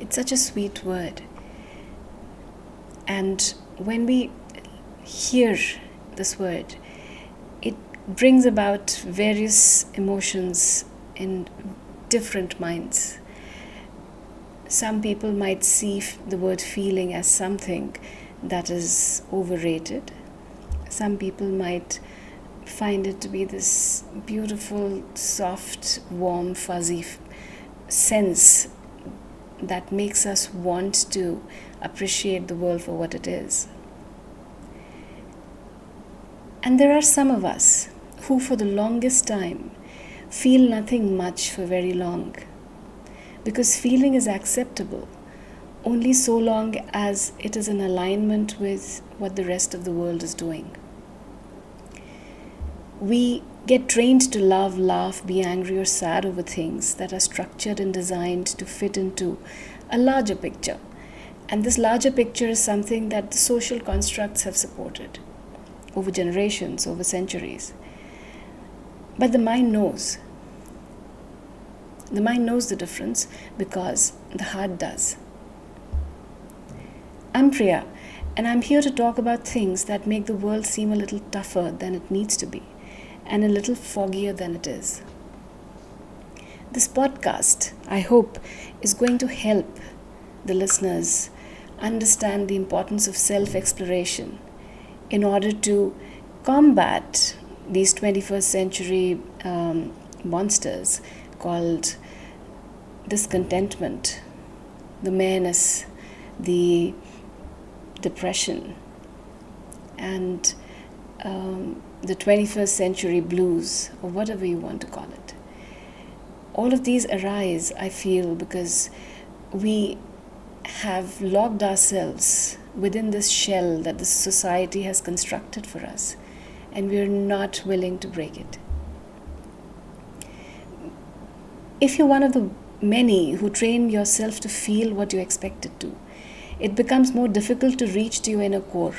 It's such a sweet word. And when we hear this word, it brings about various emotions in different minds. Some people might see the word feeling as something that is overrated. Some people might find it to be this beautiful, soft, warm, fuzzy sense that makes us want to appreciate the world for what it is. And there are some of us who, for the longest time, feel nothing much for very long, because feeling is acceptable only so long as it is in alignment with what the rest of the world is doing. We get trained to love, laugh, be angry or sad over things that are structured and designed to fit into a larger picture. And this larger picture is something that the social constructs have supported over generations, over centuries. But the mind knows. The mind knows the difference because the heart does. I'm Priya, and I'm here to talk about things that make the world seem a little tougher than it needs to be and a little foggier than it is. This podcast, I hope, is going to help the listeners understand the importance of self-exploration in order to combat these 21st century monsters called discontentment, the madness, the depression, and the 21st century blues, or whatever you want to call it. All of these arise, I feel, because we have locked ourselves within this shell that the society has constructed for us, and we are not willing to break it. If you're one of the many who train yourself to feel what you expect it to, it becomes more difficult to reach to your inner core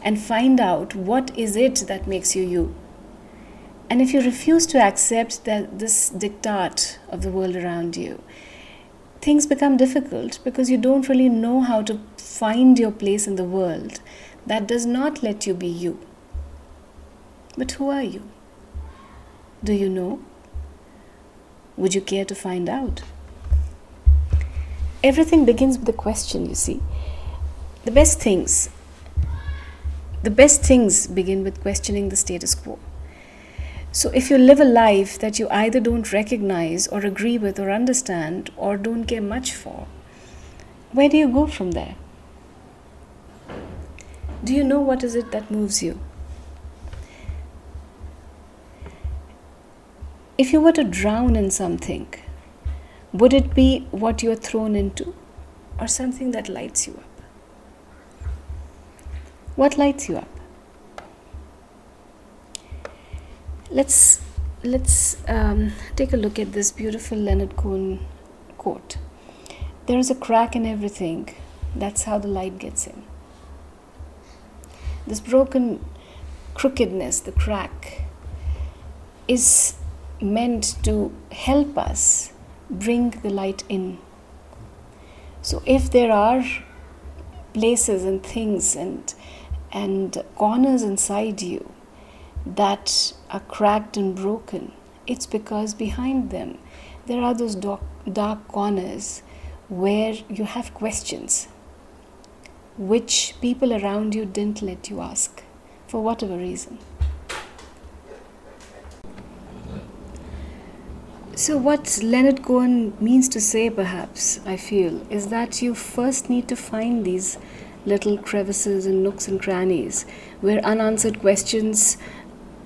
and find out what is it that makes you you. And if you refuse to accept that this diktat of the world around you, things become difficult because you don't really know how to find your place in the world that does not let you be you. But who are you? Do you know? Would you care to find out? Everything begins with a question, you see. The best things begin with questioning the status quo. So if you live a life that you either don't recognize or agree with or understand or don't care much for, where do you go from there? Do you know what is it that moves you? If you were to drown in something, would it be what you are thrown into or something that lights you up? What lights you up? Let's take a look at this beautiful Leonard Cohen quote. There is a crack in everything. That's how the light gets in. This broken crookedness, the crack, is meant to help us bring the light in. So if there are places and things and corners inside you that are cracked and broken, it's because behind them there are those dark corners where you have questions which people around you didn't let you ask for whatever reason. So what Leonard Cohen means to say, perhaps, I feel, is that you first need to find these little crevices and nooks and crannies where unanswered questions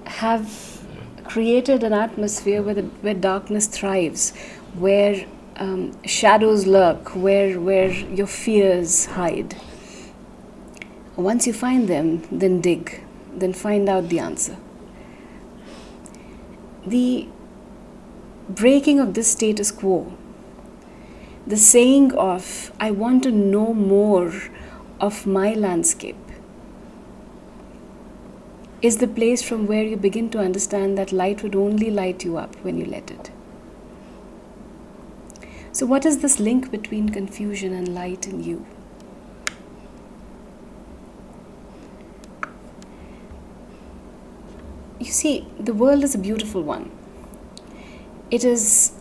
have created an atmosphere where darkness thrives, where shadows lurk, where your fears hide. Once you find them, then dig, then find out the answer. The breaking of this status quo, the saying of, I want to know more of my landscape, is the place from where you begin to understand that light would only light you up when you let it. So what is this link between confusion and light in you? You see, the world is a beautiful one. It is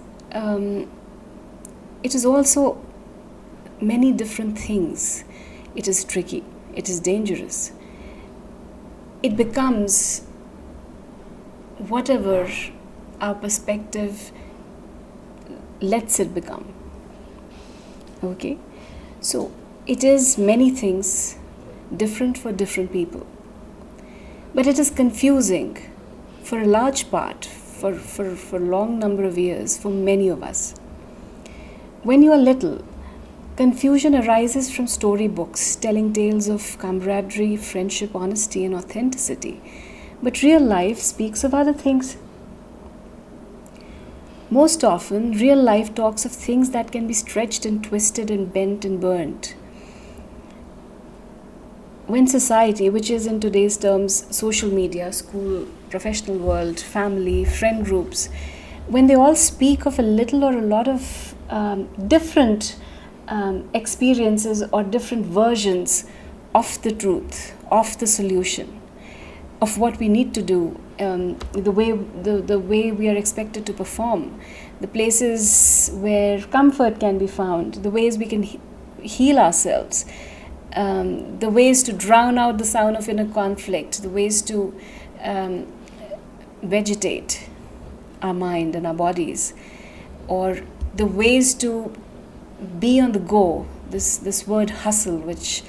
also many different things. It is tricky. It is dangerous. It becomes whatever our perspective lets it become. Okay? So it is many things, different for different people. But it is confusing for a large part, for a long number of years, for many of us. When you are little, confusion arises from storybooks telling tales of camaraderie, friendship, honesty, and authenticity. But real life speaks of other things. Most often, real life talks of things that can be stretched and twisted and bent and burnt. When society, which is in today's terms social media, school, professional world, family, friend groups, when they all speak of a little or a lot of different experiences or different versions of the truth, of the solution, of what we need to do, the way we are expected to perform, the places where comfort can be found, the ways we can heal ourselves, the ways to drown out the sound of inner conflict, the ways to vegetate our mind and our bodies, or the ways to be on the go, this word hustle, which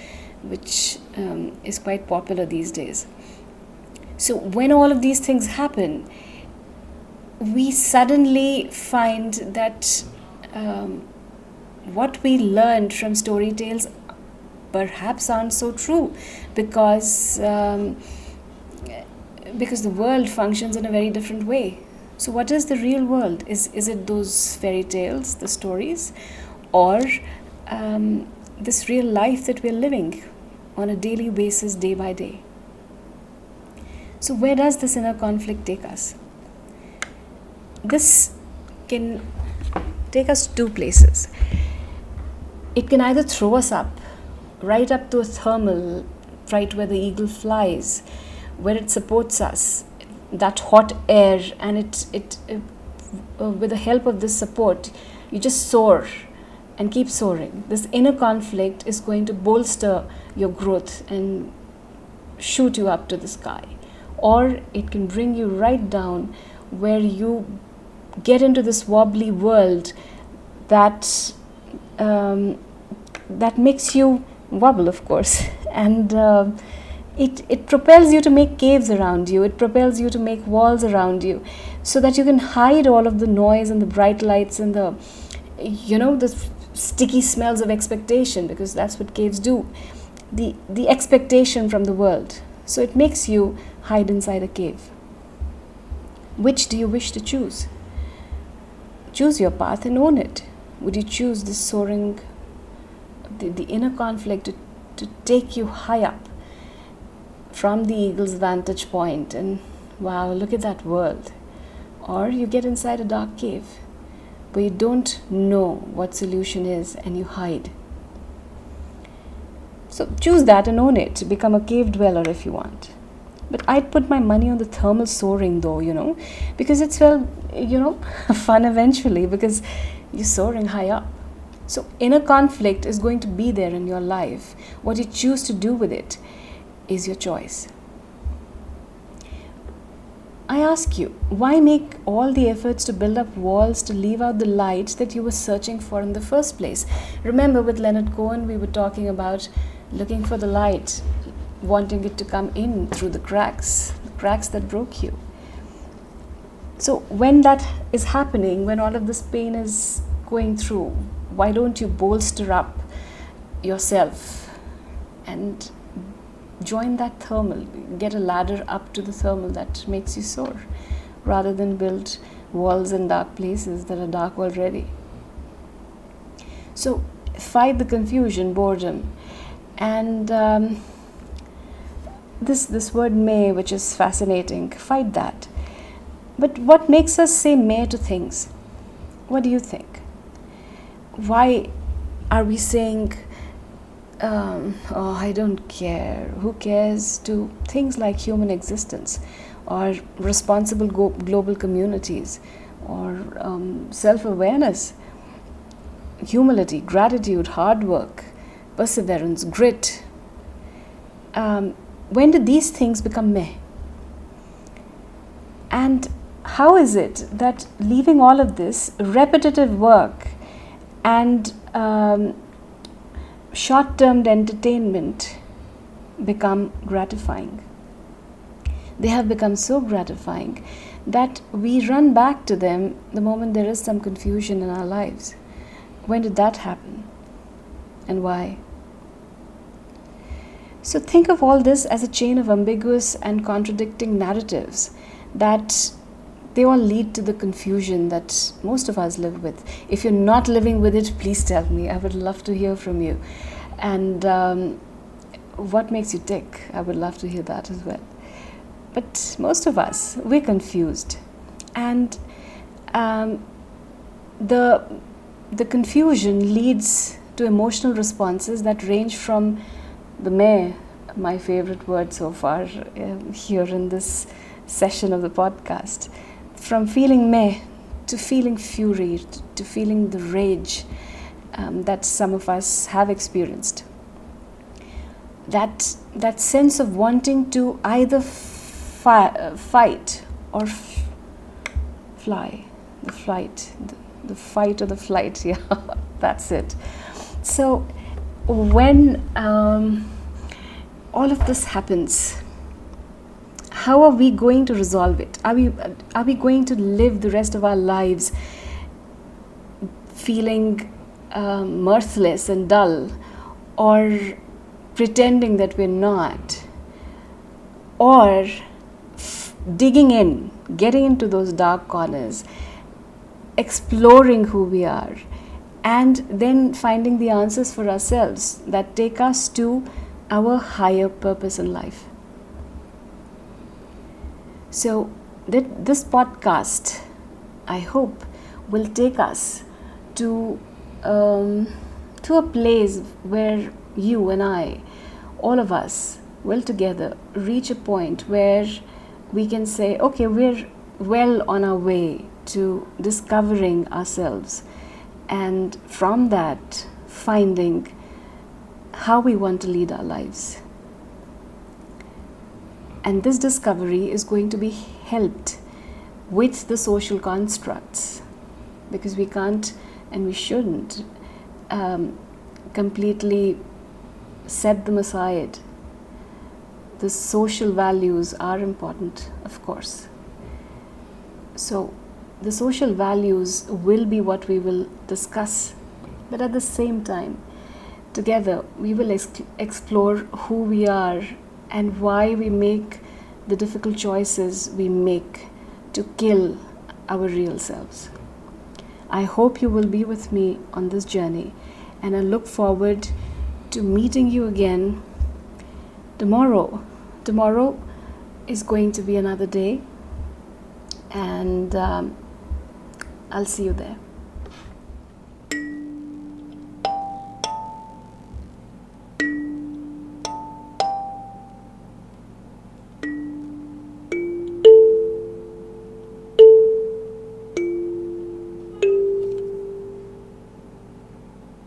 is quite popular these days. So when all of these things happen, we suddenly find that what we learned from story tales perhaps aren't so true, because the world functions in a very different way. So what is the real world? Is it those fairy tales, the stories, or this real life that we're living on a daily basis, day by day? So where does this inner conflict take us? This can take us to two places. It can either throw us up, right up to a thermal, right where the eagle flies, where it supports us, that hot air, and it with the help of this support, you just soar and keep soaring. This inner conflict is going to bolster your growth and shoot you up to the sky. Or it can bring you right down, where you get into this wobbly world that makes you wobble, of course, and it propels you to make caves around you, it propels you to make walls around you, so that you can hide all of the noise and the bright lights and the, you know, the sticky smells of expectation, because that's what caves do, the expectation from the world. So it makes you hide inside a cave. Which do you wish to choose? Choose your path and own it. Would you choose this soaring, the inner conflict to take you high up from the eagle's vantage point and wow, look at that world? Or you get inside a dark cave where you don't know what solution is and you hide. So choose that and own it. Become a cave dweller if you want. But I'd put my money on the thermal soaring though, you know, because it's, well, you know, fun eventually, because you're soaring high up. So inner conflict is going to be there in your life. What you choose to do with it is your choice. I ask you, why make all the efforts to build up walls to leave out the light that you were searching for in the first place? Remember, with Leonard Cohen, we were talking about looking for the light, wanting it to come in through the cracks that broke you. So when that is happening, when all of this pain is going through, why don't you bolster up yourself and join that thermal, get a ladder up to the thermal that makes you soar, rather than build walls in dark places that are dark already? So fight the confusion, boredom, and this word may, which is fascinating, fight that. But what makes us say may to things? What do you think? why are we saying, oh, I don't care, who cares, to things like human existence or responsible global communities or self-awareness, humility, gratitude, hard work, perseverance, grit. When did these things become meh? And how is it that leaving all of this repetitive work and short-term entertainment become gratifying? They have become so gratifying that we run back to them the moment there is some confusion in our lives. When did that happen? And why? So think of all this as a chain of ambiguous and contradicting narratives that they all lead to the confusion that most of us live with. If you're not living with it, please tell me. I would love to hear from you. And what makes you tick? I would love to hear that as well. But most of us, we're confused. And the confusion leads to emotional responses that range from the meh, my favorite word so far here in this session of the podcast, from feeling meh to feeling fury to feeling the rage that some of us have experienced. That sense of wanting to either fight or fly, the fight or the flight, yeah, that's it. So when all of this happens, how are we going to resolve it? Are we going to live the rest of our lives feeling mirthless and dull, or pretending that we're not, or digging in, getting into those dark corners, exploring who we are, and then finding the answers for ourselves that take us to our higher purpose in life? So this podcast, I hope, will take us to a place where you and I, all of us, will together reach a point where we can say, okay, we're well on our way to discovering ourselves, and from that, finding how we want to lead our lives. And this discovery is going to be helped with the social constructs, because we can't and we shouldn't completely set them aside. The social values are important, of course. So the social values will be what we will discuss, but at the same time, together we will explore who we are and why we make the difficult choices we make to kill our real selves. I hope you will be with me on this journey, and I look forward to meeting you again tomorrow. Tomorrow is going to be another day, and I'll see you there.